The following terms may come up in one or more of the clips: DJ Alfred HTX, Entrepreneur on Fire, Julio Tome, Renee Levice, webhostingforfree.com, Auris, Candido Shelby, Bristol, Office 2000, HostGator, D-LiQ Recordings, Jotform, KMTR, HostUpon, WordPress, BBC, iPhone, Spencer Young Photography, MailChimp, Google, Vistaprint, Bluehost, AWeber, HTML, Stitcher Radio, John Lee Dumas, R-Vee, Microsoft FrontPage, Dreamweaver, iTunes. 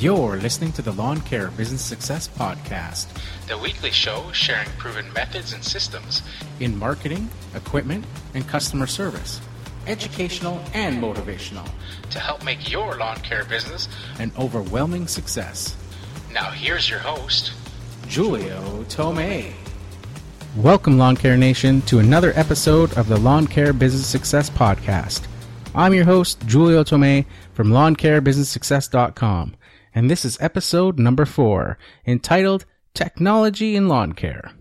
You're listening to the Lawn Care Business Success Podcast, the weekly show sharing proven methods and systems in marketing, equipment, and customer service, educational and motivational, to help make your lawn care business an overwhelming success. Now here's your host, Julio Tome. Welcome, Lawn Care Nation, to another episode of the Lawn Care Business Success Podcast. I'm your host, Julio Tome, from lawncarebusinesssuccess.com. And this is episode number 4, entitled Technology in Lawn Care.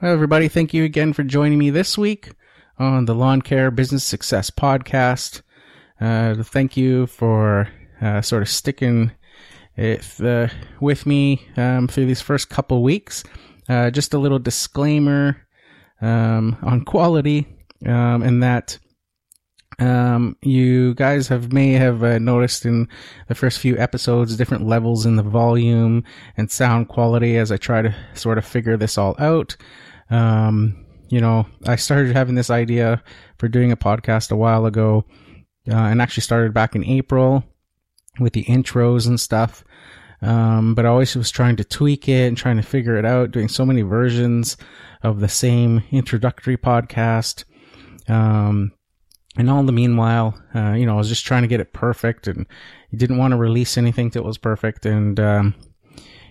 Hi, everybody. Thank you again for joining me this week on the Lawn Care Business Success Podcast. Thank you for sort of sticking it with me through these first couple weeks. Just a little disclaimer on quality, and that you guys may have noticed in the first few episodes different levels in the volume and sound quality as I try to sort of figure this all out. You know, I started having this idea for doing a podcast a while ago, and actually started back in April with the intros and stuff. But I always was trying to tweak it and trying to figure it out, doing so many versions of the same introductory podcast. And all the meanwhile, you know, I was just trying to get it perfect and didn't want to release anything till it was perfect. And,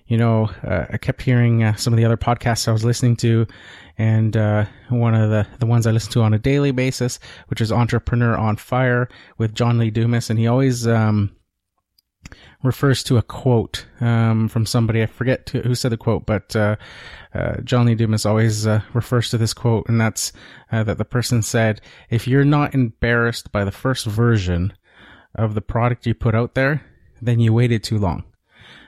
you know, I kept hearing some of the other podcasts I was listening to. And one of the ones I listen to on a daily basis, which is Entrepreneur on Fire with John Lee Dumas. And he always refers to a quote from somebody. I forget who said the quote, but John Lee Dumas always refers to this quote, and that's that the person said, if you're not embarrassed by the first version of the product you put out there, then you waited too long.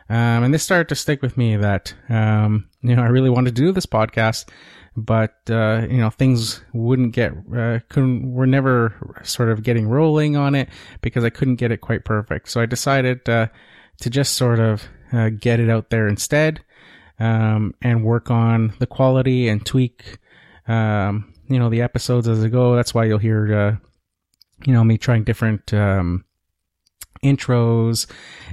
And this started to stick with me that, you know, I really wanted to do this podcast, but, you know, things wouldn't get, were never sort of getting rolling on it because I couldn't get it quite perfect. So I decided, to just sort of, get it out there instead, and work on the quality and tweak, you know, the episodes as I go. That's why you'll hear, you know, me trying different, intros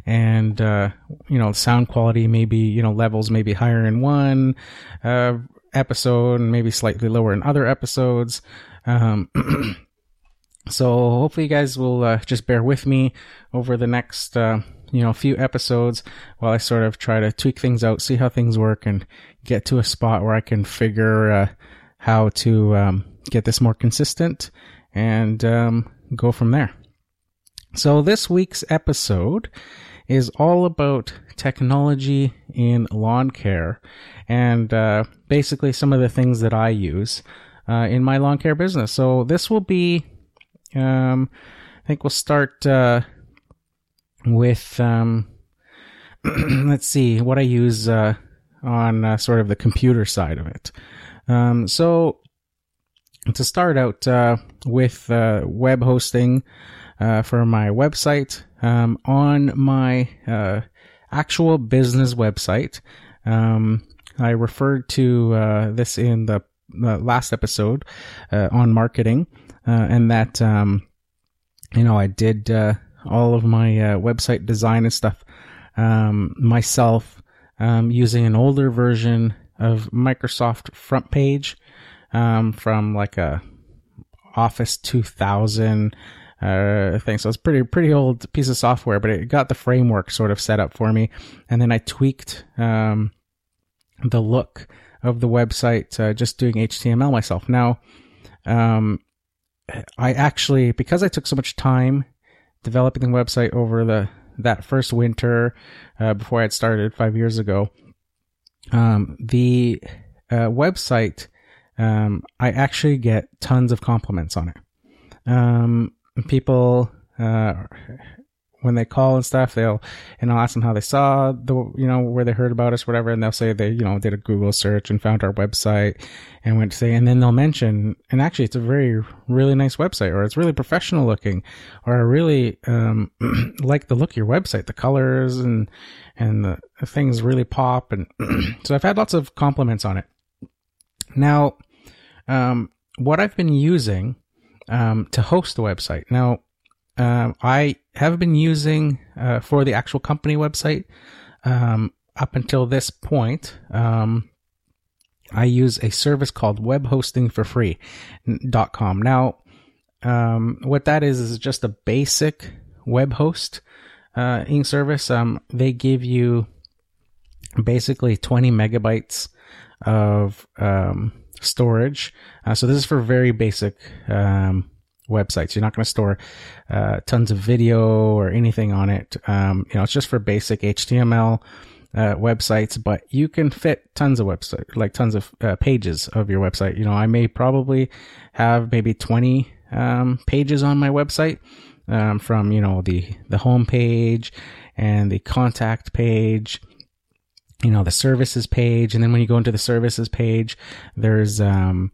and, you know, sound quality, maybe, you know, levels maybe higher in one episode and maybe slightly lower in other episodes. So hopefully you guys will just bear with me over the next, you know, few episodes while I sort of try to tweak things out, see how things work, and get to a spot where I can figure how to get this more consistent and go from there. So this week's episode is all about technology in lawn care and basically some of the things that I use in my lawn care business. So this will be, I think we'll start with, let's see, what I use on sort of the computer side of it. So to start out with web hosting, for my website, on my actual business website. I referred to this in the last episode on marketing, and that, you know, I did all of my website design and stuff myself, using an older version of Microsoft FrontPage from like a Office 2000 thing. So it's pretty old piece of software, but it got the framework sort of set up for me. And then I tweaked, the look of the website, just doing HTML myself. Now, I actually, because I took so much time developing the website over that first winter, before I had started 5 years ago, the, website, I actually get tons of compliments on it. People, when they call and stuff, I'll ask them how they saw you know, where they heard about us, whatever. And they'll say they, you know, did a Google search and found our website and went to say, and then they'll mention, and actually it's a really nice website, or it's really professional looking, or I really, like the look of your website, the colors and the things really pop. And so I've had lots of compliments on it. Now, what I've been using, to host the website. Now, I have been using for the actual company website up until this point. I use a service called webhostingforfree.com. Now, what that is just a basic web host service. They give you basically 20 megabytes of storage. So this is for very basic websites. You're not going to store tons of video or anything on it. It's just for basic HTML websites, but you can fit tons of websites, like tons of pages of your website. I may probably have maybe 20 pages on my website, from the home page and the contact page, the services page. And then when you go into the services page, there's all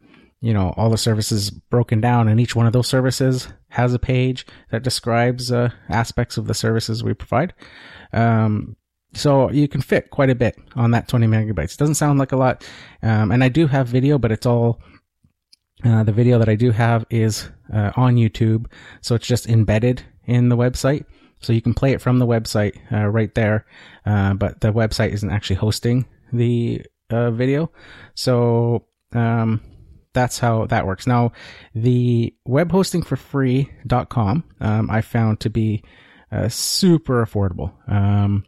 the services broken down, and each one of those services has a page that describes aspects of the services we provide. So you can fit quite a bit on that 20 megabytes. It doesn't sound like a lot. And I do have video, but it's all, the video that I do have is on YouTube. So it's just embedded in the website. So you can play it from the website right there. But the website isn't actually hosting the video. So that's how that works. Now, the webhostingforfree.com I found to be super affordable.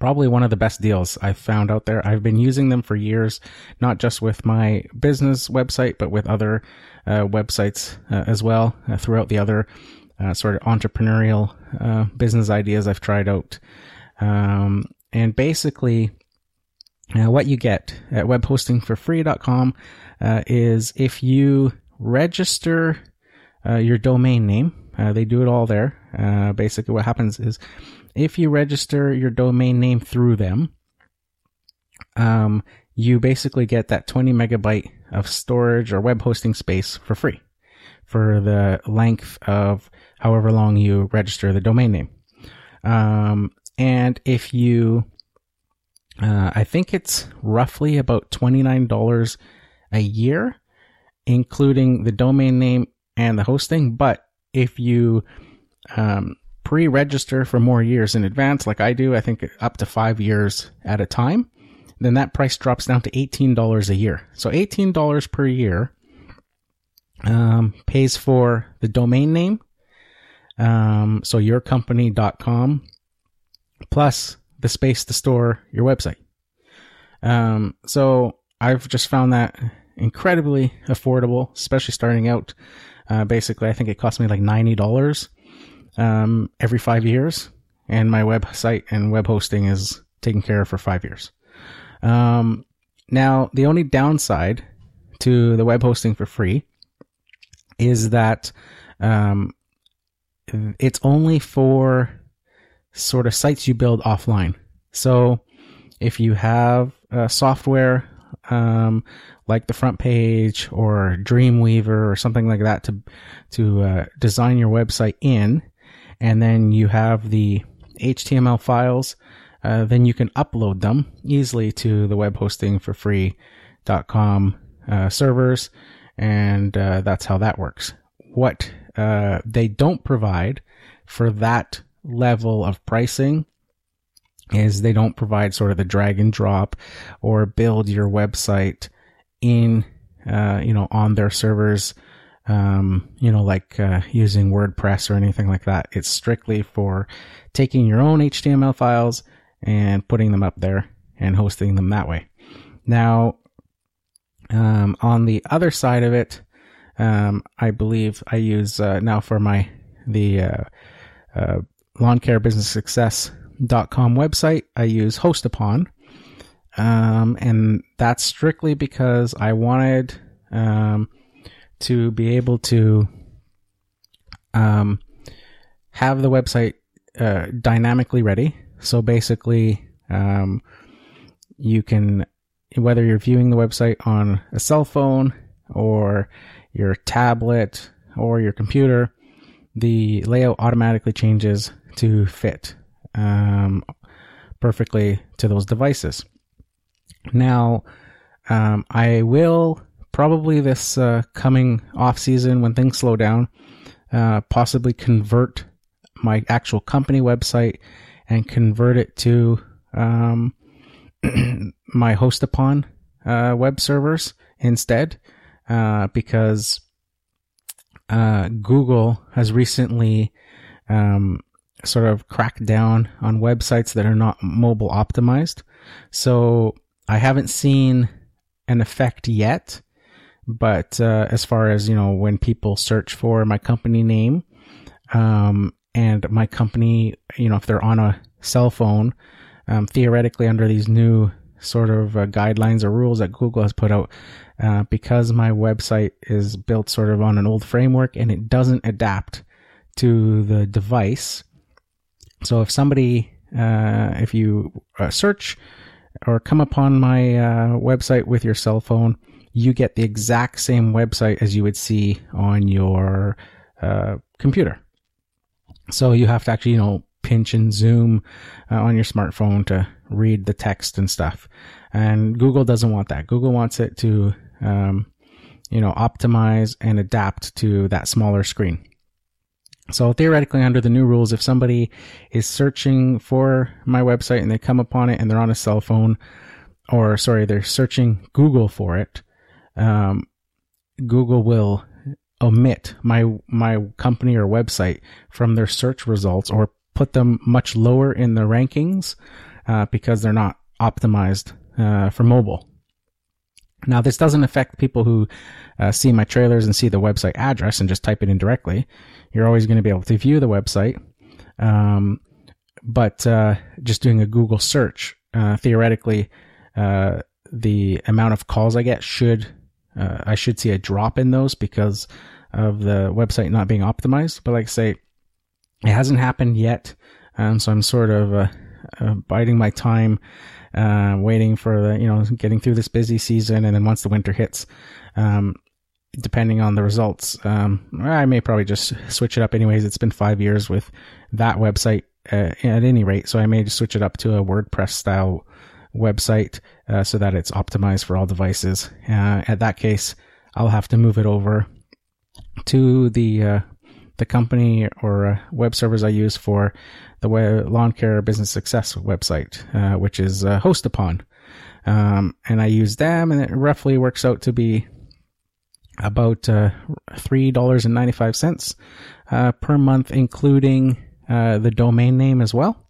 Probably one of the best deals I've found out there. I've been using them for years, not just with my business website, but with other websites as well, throughout the other sort of entrepreneurial business ideas I've tried out. And basically, what you get at webhostingforfree.com is if you register your domain name, they do it all there. Basically, what happens is, if you register your domain name through them, you basically get that 20 megabyte of storage or web hosting space for free for the length of however long you register the domain name. And if you, I think it's roughly about $29 a year, including the domain name and the hosting. But if you, pre-register for more years in advance, like I do, I think up to 5 years at a time, then that price drops down to $18 a year. So $18 per year pays for the domain name, so yourcompany.com, plus the space to store your website. So I've just found that incredibly affordable, especially starting out. Basically, I think it cost me like $90 every 5 years, and my website and web hosting is taken care of for 5 years. Now, the only downside to the web hosting for free is that it's only for sort of sites you build offline. So if you have software like the FrontPage or Dreamweaver or something like that to design your website in, and then you have the HTML files, then you can upload them easily to the webhostingforfree.com servers, and that's how that works. What they don't provide for that level of pricing is they don't provide sort of the drag and drop or build your website in, on their servers, like using WordPress or anything like that. It's strictly for taking your own HTML files and putting them up there and hosting them that way. Now, on the other side of it, I believe I use now for the lawncarebusinesssuccess.com website, I use HostUpon. And that's strictly because I wanted to be able to have the website dynamically ready. So basically, you can, whether you're viewing the website on a cell phone or your tablet or your computer, the layout automatically changes to fit perfectly to those devices. Now, I will probably this coming off season, when things slow down, possibly convert my actual company website and convert it to my HostUpon web servers instead, because Google has recently sort of cracked down on websites that are not mobile optimized. So I haven't seen an effect yet, but as far as, you know, when people search for my company name and my company, you know, if they're on a cell phone, theoretically under these new sort of guidelines or rules that Google has put out, because my website is built sort of on an old framework and it doesn't adapt to the device. So if somebody, if you search or come upon my website with your cell phone, you get the exact same website as you would see on your computer. So you have to actually, you know, pinch and zoom on your smartphone to read the text and stuff. And Google doesn't want that. Google wants it to, you know, optimize and adapt to that smaller screen. So theoretically, under the new rules, if somebody is searching for my website and they come upon it and they're on a cell phone, or sorry, they're searching Google for it, Google will omit my company or website from their search results or put them much lower in the rankings because they're not optimized for mobile. Now, this doesn't affect people who see my trailers and see the website address and just type it in directly. You're always going to be able to view the website. But just doing a Google search, theoretically, the amount of calls I get should, I should see a drop in those because of the website not being optimized. But like I say, it hasn't happened yet. So I'm sort of biding my time, waiting for the, you know, getting through this busy season. And then once the winter hits, depending on the results, I may probably just switch it up anyways. It's been 5 years with that website at any rate. So I may just switch it up to a WordPress style website so that it's optimized for all devices. At that case, I'll have to move it over to the company or web servers I use for the lawn care business success website, which is HostUpon. And I use them, and it roughly works out to be about $3.95 per month, including the domain name as well.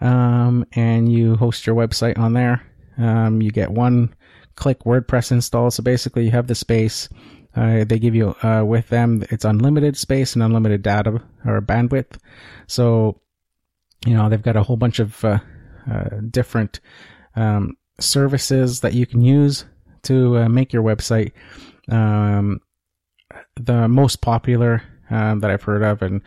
And you host your website on there. You get one click WordPress install. So basically you have the space. They give you, with them, it's unlimited space and unlimited data or bandwidth. So, you know, they've got a whole bunch of different services that you can use to make your website. The most popular that I've heard of and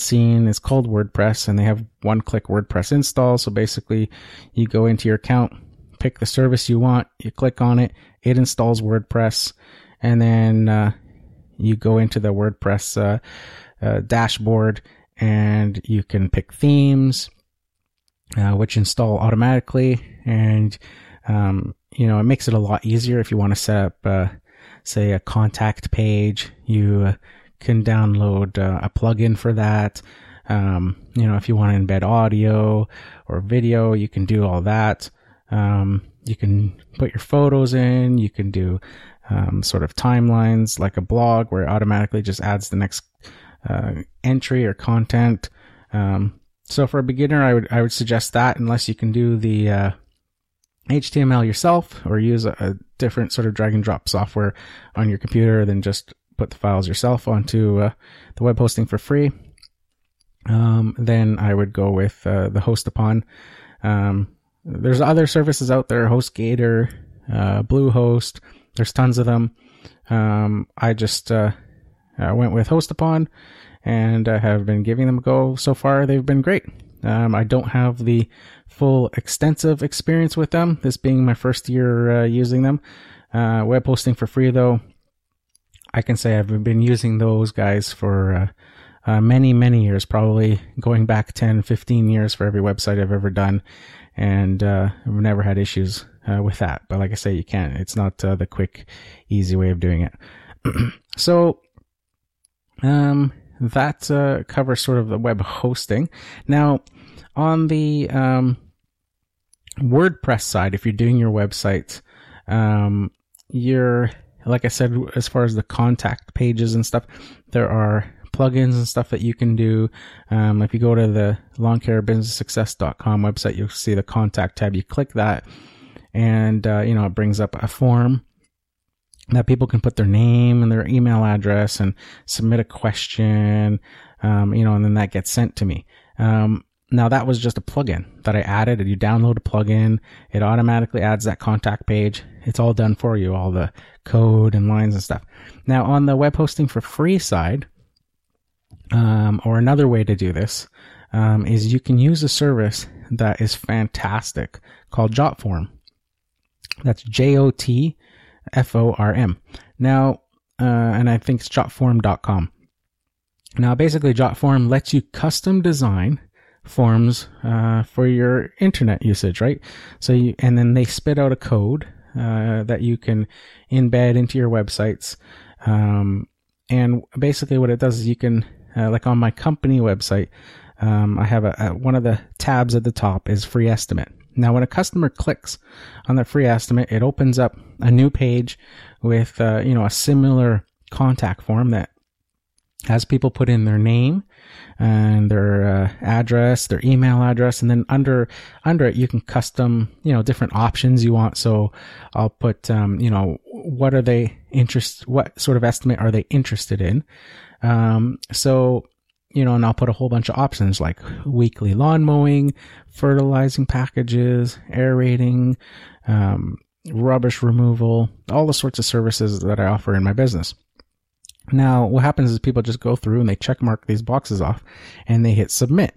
seen is called WordPress, and they have one-click WordPress install. So basically, you go into your account, pick the service you want, you click on it, it installs WordPress, and then you go into the WordPress dashboard, and you can pick themes, which install automatically, and you know, it makes it a lot easier if you want to set up, say, a contact page. You can download a plugin for that. You know, if you want to embed audio or video, you can do all that. You can put your photos in. You can do sort of timelines like a blog where it automatically just adds the next entry or content. So for a beginner, I would suggest that, unless you can do the HTML yourself or use a different sort of drag and drop software on your computer, then just put the files yourself onto the web hosting for free. Then I would go with the HostUpon. There's other services out there, HostGator, Bluehost. There's tons of them. I just went with HostUpon and have been giving them a go so far. They've been great. I don't have the full extensive experience with them, this being my first year using them. Web hosting for free, though, I can say I've been using those guys for many, many years, probably going back 10, 15 years for every website I've ever done. And I've never had issues with that. But like I say, you can't. It's not the quick, easy way of doing it. So that covers sort of the web hosting. Now, on the WordPress side, if you're doing your website, like I said, as far as the contact pages and stuff, there are plugins and stuff that you can do. If you go to the lawncarebusinesssuccess.com website, you'll see the contact tab. You click that and, it brings up a form that people can put their name and their email address and submit a question, and then that gets sent to me. Now that was just a plugin that I added, and you download a plugin, it automatically adds that contact page. It's all done for you, all the code and lines and stuff. Now on the web hosting for free side, or another way to do this, is you can use a service that is fantastic called Jotform. That's Jotform. Now, and I think it's jotform.com. Now basically Jotform lets you custom design forms for your internet usage, right? So and then they spit out a code that you can embed into your websites. And basically what it does is you can, like on my company website, I have one of the tabs at the top is free estimate. Now when a customer clicks on that free estimate, it opens up a new page with, a similar contact form that has people put in their name and their address, their email address, and then under it you can custom, different options you want. So I'll put, what sort of estimate are they interested in? And I'll put a whole bunch of options like weekly lawn mowing, fertilizing packages, aerating, rubbish removal, all the sorts of services that I offer in my business. Now, what happens is people just go through and they check mark these boxes off and they hit submit.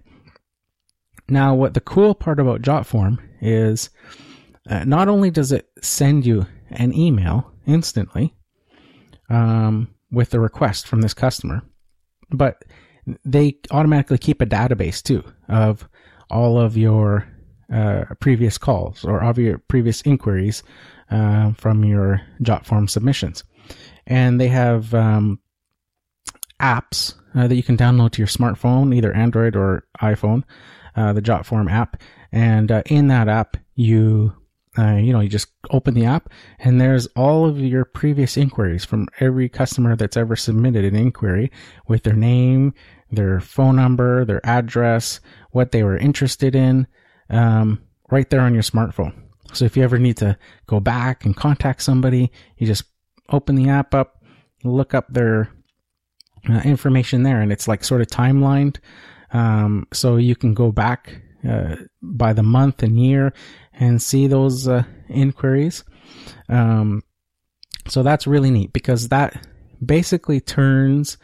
Now, what the cool part about Jotform is not only does it send you an email instantly with the request from this customer, but they automatically keep a database too of all of your previous calls or of your previous inquiries from your Jotform submissions. And they have apps that you can download to your smartphone, either Android or iPhone, the Jotform app. And in that app, you just open the app, and there's all of your previous inquiries from every customer that's ever submitted an inquiry with their name, their phone number, their address, what they were interested in, right there on your smartphone. So if you ever need to go back and contact somebody, you just open the app up, look up their information there, and it's like sort of timelined. So you can go back by the month and year and see those inquiries. So that's really neat because that basically turns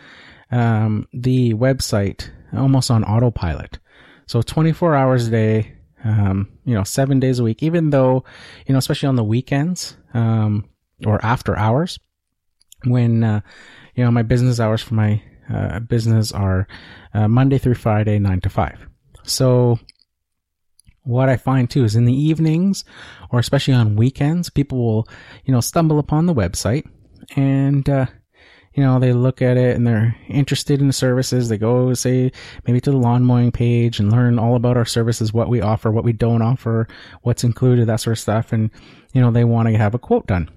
the website almost on autopilot. So 24 hours a day, 7 days a week, even though, especially on the weekends, or after hours when, my business hours for my business are Monday through Friday, 9 to 5. So what I find too is in the evenings or especially on weekends, people will, stumble upon the website and, they look at it and they're interested in the services. They go, say, maybe to the lawn mowing page and learn all about our services, what we offer, what we don't offer, what's included, that sort of stuff. And, they want to have a quote done.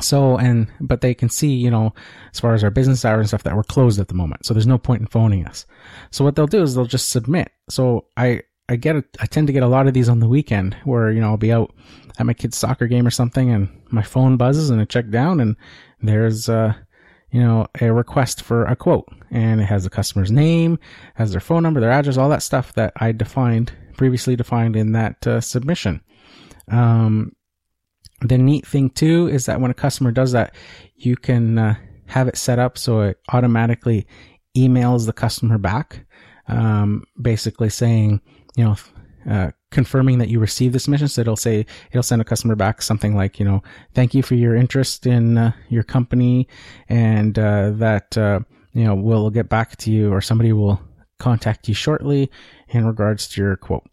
So, but they can see, as far as our business hours and stuff that we're closed at the moment. So there's no point in phoning us. So what they'll do is they'll just submit. So I tend to get a lot of these on the weekend where, I'll be out at my kid's soccer game or something and my phone buzzes and I check down and there's, a request for a quote and it has the customer's name, has their phone number, their address, all that stuff that I previously defined in that submission. The neat thing too is that when a customer does that, you can have it set up so it automatically emails the customer back, basically saying, confirming that you received the submission. So it'll send a customer back something like, thank you for your interest in your company and that, we'll get back to you or somebody will contact you shortly in regards to your quote.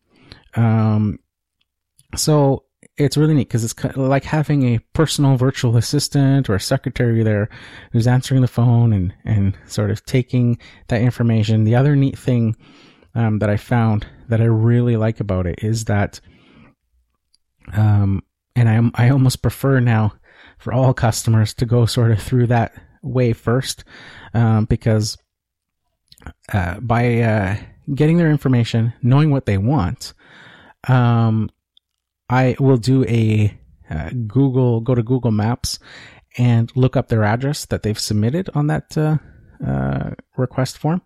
So it's really neat because it's kind of like having a personal virtual assistant or a secretary there who's answering the phone and sort of taking that information. The other neat thing that I found that I really like about it is that, and I almost prefer now for all customers to go sort of through that way first, because by getting their information, knowing what they want, I will do a go to Google Maps and look up their address that they've submitted on that request form.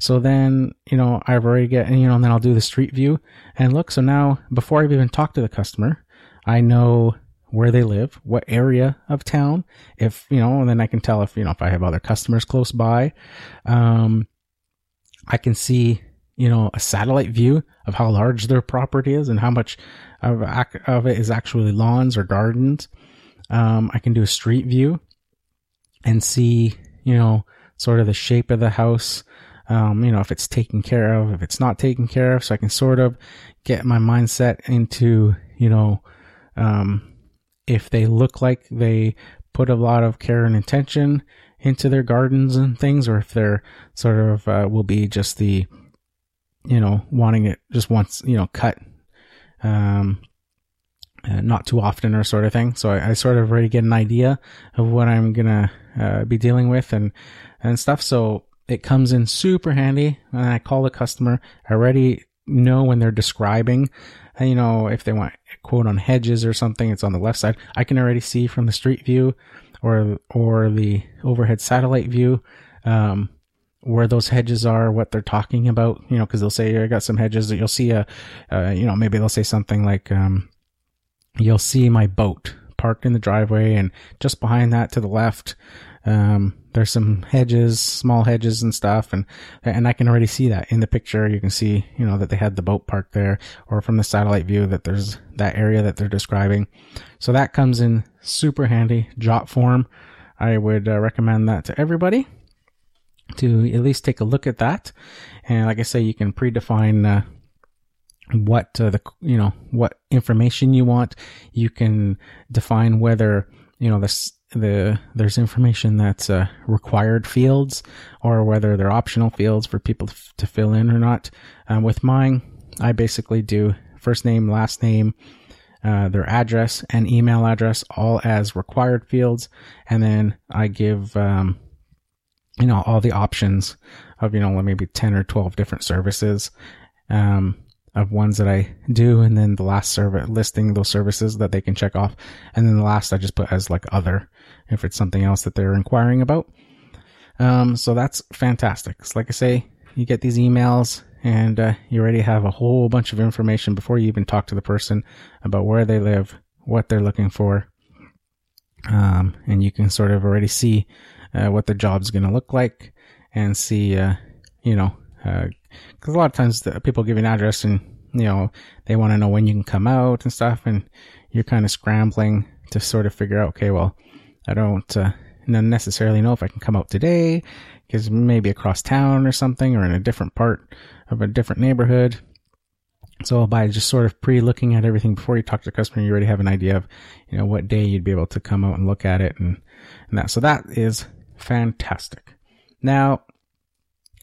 So then, I've already and then I'll do the street view and look. So now, before I've even talked to the customer, I know where they live, what area of town, and then I can tell if I have other customers close by. I can see, a satellite view of how large their property is and how much of it is actually lawns or gardens. I can do a street view and see, sort of the shape of the house, if it's taken care of, if it's not taken care of. So I can sort of get my mindset into, if they look like they put a lot of care and intention into their gardens and things, or if they're sort of will be just the, wanting it just once, cut not too often or sort of thing. So I sort of already get an idea of what I'm going to be dealing with and stuff. So it comes in super handy. And I call the customer. I already know when they're describing, if they want a quote on hedges or something, it's on the left side. I can already see from the street view or the overhead satellite view, where those hedges are, what they're talking about, because they'll say, I got some hedges that you'll see, maybe they'll say something like, you'll see my boat parked in the driveway, and just behind that to the left, there's some hedges, small hedges and stuff. And I can already see that in the picture. You can see, that they had the boat parked there, or from the satellite view that there's that area that they're describing. So that comes in super handy. Jotform, I would recommend that to everybody, to at least take a look at that. And like I say, you can predefine what what information you want. You can define whether there's information that's required fields, or whether they're optional fields for people to fill in or not. With mine, I basically do first name, last name, their address and email address, all as required fields, and then I give all the options of, maybe 10 or 12 different services, of ones that I do. And then the last service listing those services that they can check off. And then the last I just put as like other, if it's something else that they're inquiring about. So that's fantastic. So like I say, you get these emails and, you already have a whole bunch of information before you even talk to the person about where they live, what they're looking for. And you can sort of already see, what the job's going to look like, and see, because a lot of times the people give you an address and, they want to know when you can come out and stuff, and you're kind of scrambling to sort of figure out, okay, well, I don't necessarily know if I can come out today, because maybe across town or something, or in a different part of a different neighborhood. So by just sort of pre-looking at everything before you talk to the customer, you already have an idea of, what day you'd be able to come out and look at it and that. So that is fantastic. Now,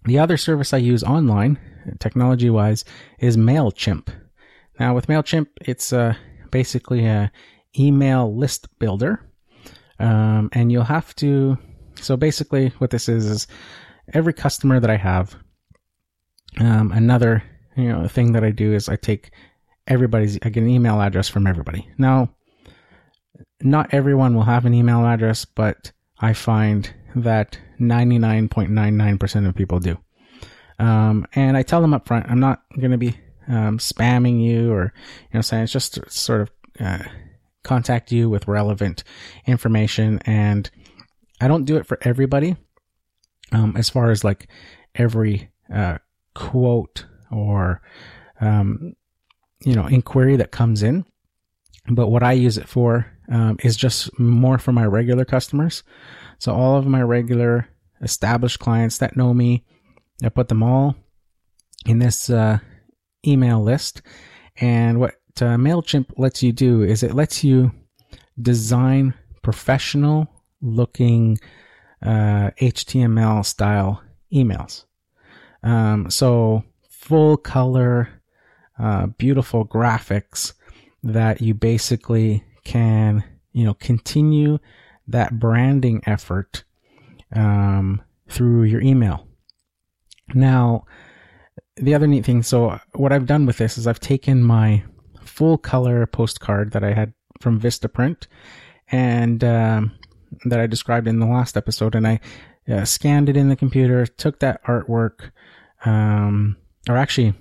the other service I use online, technology-wise, is MailChimp. Now, with MailChimp, it's basically an email list builder. And you'll have to... So basically what this is every customer that I have, another thing that I do is I take everybody's... I get an email address from everybody. Now, not everyone will have an email address, but I find that 99.99% of people do. And I tell them up front, I'm not going to be spamming you or, saying it's just sort of contact you with relevant information. And I don't do it for everybody, as far as like every quote or, inquiry that comes in. But what I use it for is just more for my regular customers. So all of my regular established clients that know me, I put them all in this email list. And what MailChimp lets you do is it lets you design professional looking HTML style emails. So full color, beautiful graphics that you basically can, you know, continue that branding effort through your email. Now, the other neat thing, so what I've done with this is I've taken my full color postcard that I had from Vistaprint and that I described in the last episode, and I scanned it in the computer, took that artwork, or actually,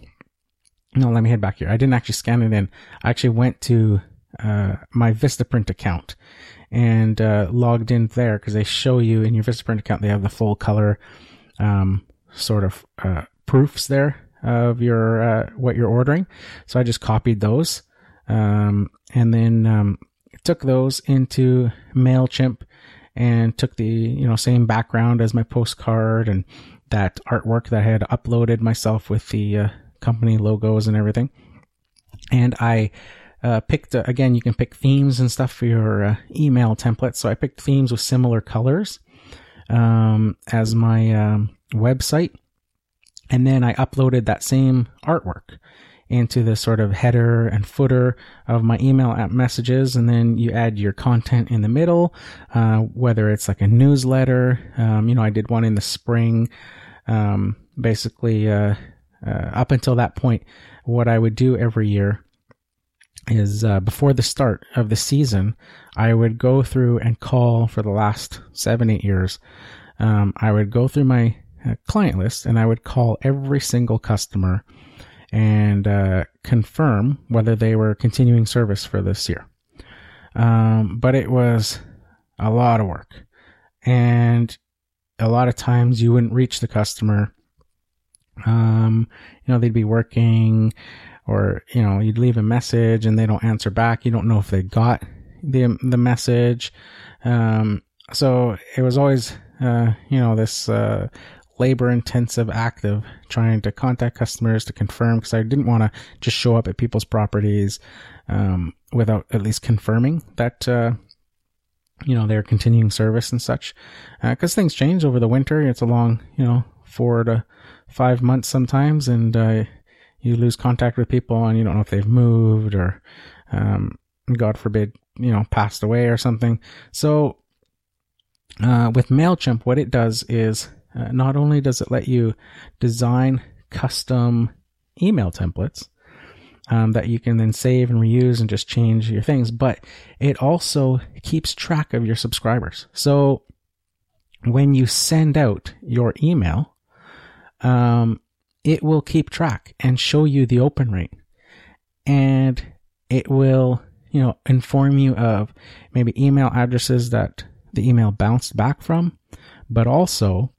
no, let me head back here. I didn't actually scan it in. I actually went to my Vistaprint account and logged in there, because they show you in your Vistaprint account, they have the full color sort of proofs there of your what you're ordering. So I just copied those and then took those into MailChimp and took the, you know, same background as my postcard and that artwork that I had uploaded myself with the company logos and everything. And I picked, again, you can pick themes and stuff for your email template. So I picked themes with similar colors as my website. And then I uploaded that same artwork into the sort of header and footer of my email app messages. And then you add your content in the middle, whether it's like a newsletter. You know, I did one in the spring. Basically, up until that point, what I would do every year is before the start of the season, I would go through and call for the last 7-8 years. I would go through my client list and I would call every single customer and confirm whether they were continuing service for this year. But it was a lot of work. And a lot of times you wouldn't reach the customer. You know, they'd be working, or, you know, you'd leave a message and they don't answer back. You don't know if they got the message. So it was always, you know, this labor-intensive act of trying to contact customers to confirm, because I didn't want to just show up at people's properties without at least confirming that, you know, they're continuing service and such. Because things change over the winter. It's a long, you know, 4 to 5 months sometimes, and you lose contact with people and you don't know if they've moved or, God forbid, you know, passed away or something. So with MailChimp, what it does is not only does it let you design custom email templates that you can then save and reuse and just change your things, but it also keeps track of your subscribers. So when you send out your email, it will keep track and show you the open rate, and it will, you know, inform you of maybe email addresses that the email bounced back from, but also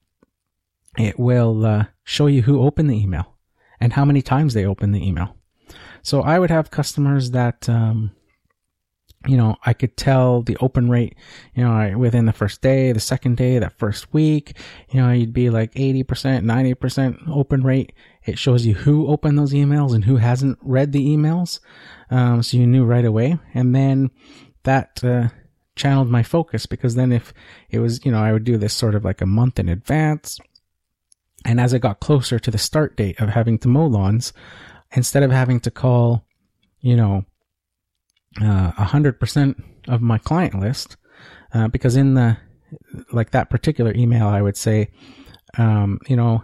it will show you who opened the email and how many times they opened the email. So I would have customers that, you know, I could tell the open rate, you know, within the first day, the second day, that first week, you know, you'd be like 80%, 90% open rate. It shows you who opened those emails and who hasn't read the emails. So you knew right away. And then that channeled my focus, because then if it was, you know, I would do this sort of like a month in advance. And as I got closer to the start date of having to mow lawns, instead of having to call, you know, 100% of my client list, because in the, like that particular email, I would say, you know,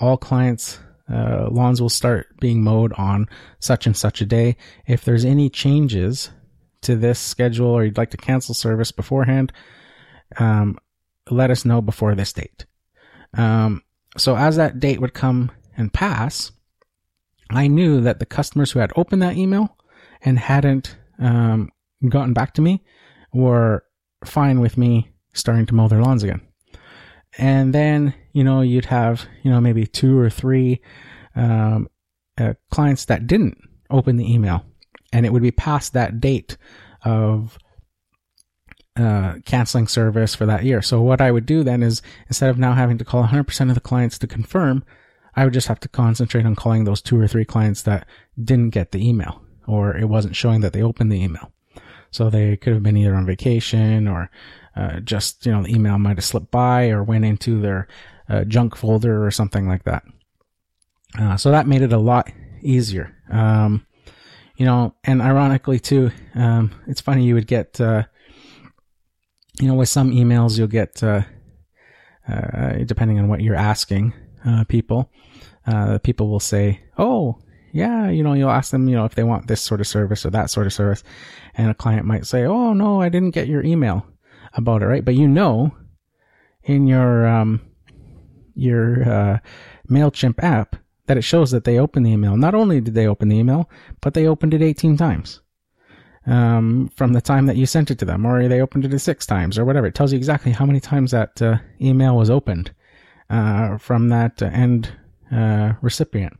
all clients, lawns will start being mowed on such and such a day. If there's any changes to this schedule, or you'd like to cancel service beforehand, let us know before this date. So as that date would come and pass, I knew that the customers who had opened that email and hadn't gotten back to me were fine with me starting to mow their lawns again. And then, you know, you'd have, you know, maybe 2 or 3 clients that didn't open the email, and it would be past that date of canceling service for that year. So what I would do then is, instead of now having to call 100% of the clients to confirm, I would just have to concentrate on calling those 2 or 3 clients that didn't get the email, or it wasn't showing that they opened the email. So they could have been either on vacation or just, the email might have slipped by or went into their junk folder or something like that. So that made it a lot easier. And ironically too, it's funny, you would get, with some emails you'll get, depending on what you're asking people will say, oh, yeah, you'll ask them, if they want this sort of service or that sort of service. And a client might say, oh, no, I didn't get your email about it, right? But in your MailChimp app that it shows that they opened the email. Not only did they open the email, but they opened it 18 times from the time that you sent it to them, or they opened it 6 times or whatever. It tells you exactly how many times that email was opened from that end recipient.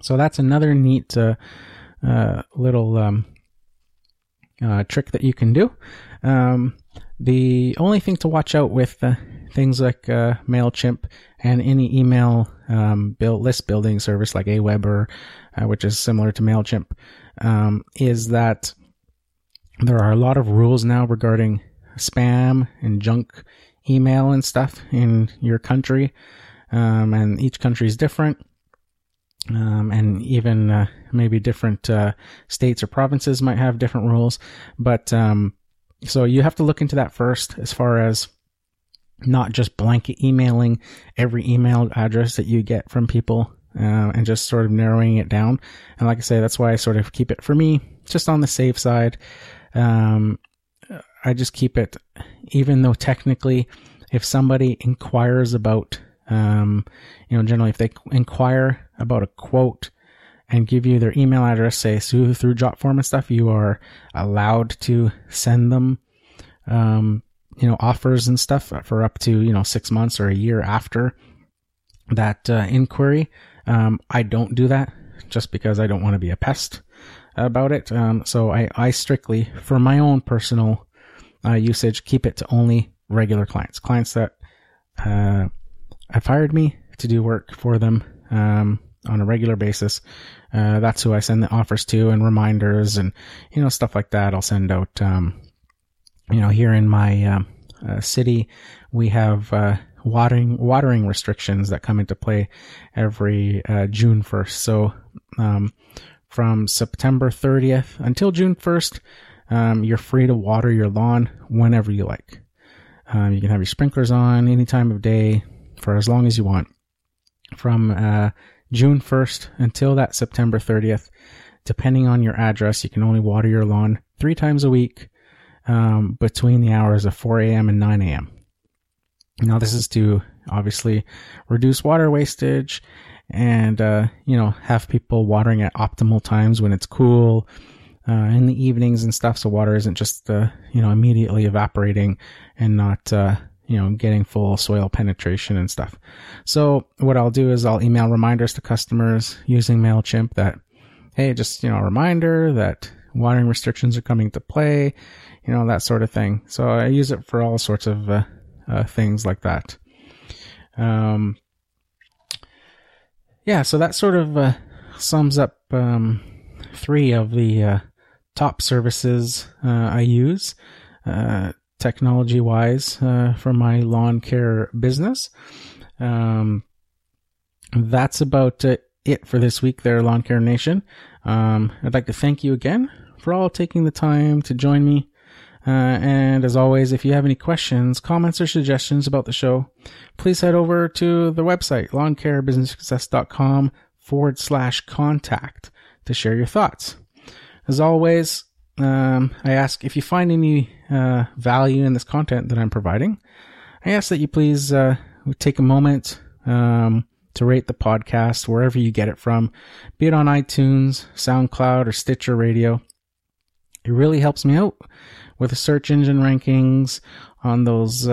So that's another neat little trick that you can do. The only thing to watch out with things like MailChimp and any email list building service like AWeber, which is similar to MailChimp, is that there are a lot of rules now regarding spam and junk email and stuff in your country, and each country is different. And even maybe different states or provinces might have different rules. But so you have to look into that first, as far as not just blanket emailing every email address that you get from people and just sort of narrowing it down. And like I say, that's why I sort of keep it, for me, just on the safe side. I just keep it, even though technically if somebody inquires about generally if they inquire about a quote and give you their email address, say through Jotform and stuff, you are allowed to send them, offers and stuff for up to, 6 months or a year after that inquiry. I don't do that just because I don't want to be a pest about it. So I strictly, for my own personal usage, keep it to only regular clients that, have hired me to do work for them on a regular basis. That's who I send the offers to, and reminders and, stuff like that. I'll send out, here in my city, we have watering restrictions that come into play every June 1st. So from September 30th until June 1st, you're free to water your lawn whenever you like. You can have your sprinklers on any time of day, for as long as you want, from June 1st until that September 30th. Depending on your address, you can only water your lawn 3 times a week between the hours of 4 a.m. and 9 a.m. Now, this is to obviously reduce water wastage and, have people watering at optimal times when it's cool in the evenings and stuff. So water isn't just, immediately evaporating and not... getting full soil penetration and stuff. So what I'll do is I'll email reminders to customers using MailChimp that, hey, just, a reminder that watering restrictions are coming to play, that sort of thing. So I use it for all sorts of things like that. So that sort of sums up 3 of the top services I use technology-wise for my lawn care business. That's about it for this week there, Lawn Care Nation. I'd like to thank you again for all taking the time to join me. And as always, if you have any questions, comments, or suggestions about the show, please head over to the website, lawncarebusinesssuccess.com/contact, to share your thoughts. As always, I ask, if you find any value in this content that I'm providing, I ask that you please take a moment to rate the podcast wherever you get it from, be it on iTunes, SoundCloud, or Stitcher Radio. It really helps me out with the search engine rankings on those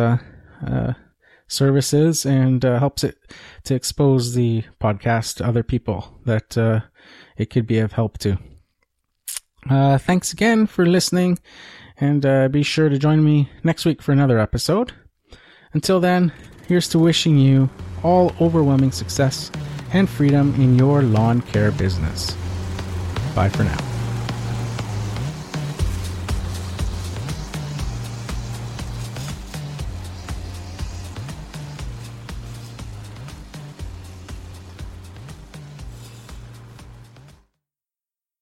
services, and helps it to expose the podcast to other people that it could be of help to. Thanks again for listening, and be sure to join me next week for another episode. Until then, here's to wishing you all overwhelming success and freedom in your lawn care business. Bye for now.